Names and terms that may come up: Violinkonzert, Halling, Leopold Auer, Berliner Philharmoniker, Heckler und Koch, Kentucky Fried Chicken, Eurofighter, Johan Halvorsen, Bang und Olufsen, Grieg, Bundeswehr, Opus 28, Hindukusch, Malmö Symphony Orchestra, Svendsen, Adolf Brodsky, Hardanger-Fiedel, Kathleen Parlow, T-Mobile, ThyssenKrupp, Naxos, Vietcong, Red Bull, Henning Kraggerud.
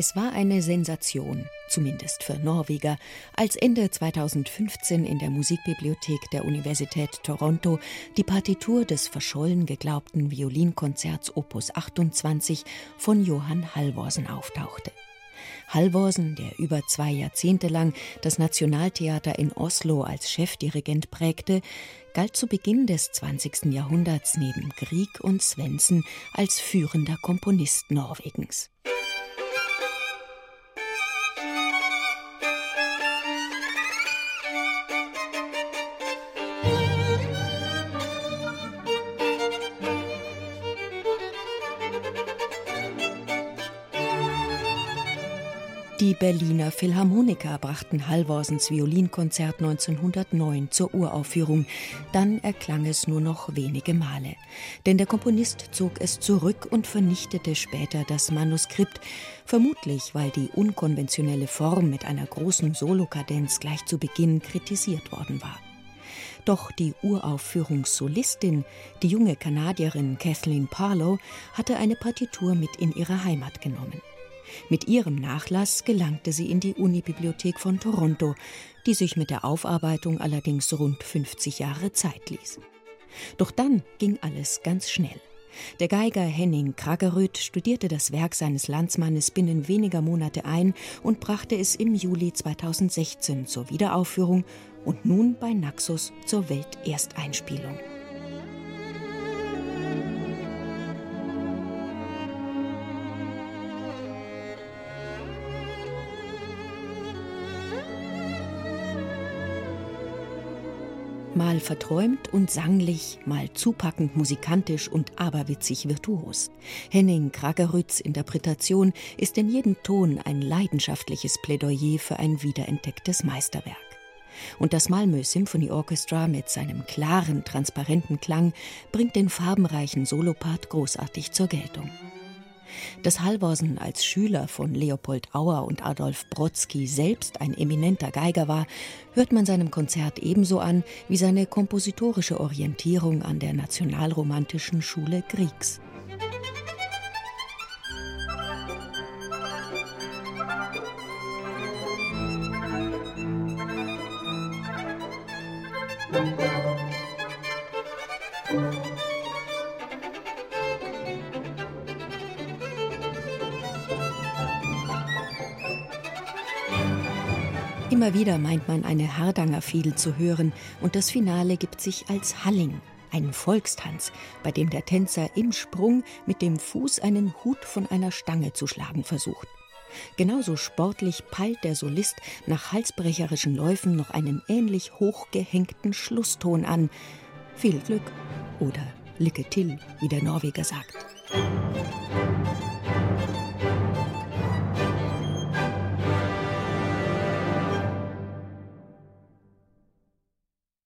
Es war eine Sensation, zumindest für Norweger, als Ende 2015 in der Musikbibliothek der Universität Toronto die Partitur des verschollen geglaubten Violinkonzerts Opus 28 von Johan Halvorsen auftauchte. Halvorsen, der über 2 Jahrzehnte lang das Nationaltheater in Oslo als Chefdirigent prägte, galt zu Beginn des 20. Jahrhunderts neben Grieg und Svendsen als führender Komponist Norwegens. Die Berliner Philharmoniker brachten Halvorsens Violinkonzert 1909 zur Uraufführung. Dann erklang es nur noch wenige Male. Denn der Komponist zog es zurück und vernichtete später das Manuskript. Vermutlich, weil die unkonventionelle Form mit einer großen Solokadenz gleich zu Beginn kritisiert worden war. Doch die Uraufführungssolistin, die junge Kanadierin Kathleen Parlow, hatte eine Partitur mit in ihre Heimat genommen. Mit ihrem Nachlass gelangte sie in die Unibibliothek von Toronto, die sich mit der Aufarbeitung allerdings rund 50 Jahre Zeit ließ. Doch dann ging alles ganz schnell. Der Geiger Henning Kraggerud studierte das Werk seines Landsmannes binnen weniger Monate ein und brachte es im Juli 2016 zur Wiederaufführung und nun bei Naxos zur Weltersteinspielung. Mal verträumt und sanglich, mal zupackend musikantisch und aberwitzig virtuos. Henning Kraggeruds Interpretation ist in jedem Ton ein leidenschaftliches Plädoyer für ein wiederentdecktes Meisterwerk. Und das Malmö Symphony Orchestra mit seinem klaren, transparenten Klang bringt den farbenreichen Solopart großartig zur Geltung. Dass Halvorsen als Schüler von Leopold Auer und Adolf Brodsky selbst ein eminenter Geiger war, hört man seinem Konzert ebenso an wie seine kompositorische Orientierung an der nationalromantischen Schule Griegs. Immer wieder meint man, eine Hardanger-Fiedel zu hören, und das Finale gibt sich als Halling, einen Volkstanz, bei dem der Tänzer im Sprung mit dem Fuß einen Hut von einer Stange zu schlagen versucht. Genauso sportlich peilt der Solist nach halsbrecherischen Läufen noch einen ähnlich hochgehängten Schlusston an. Viel Glück oder Lykke Till, wie der Norweger sagt.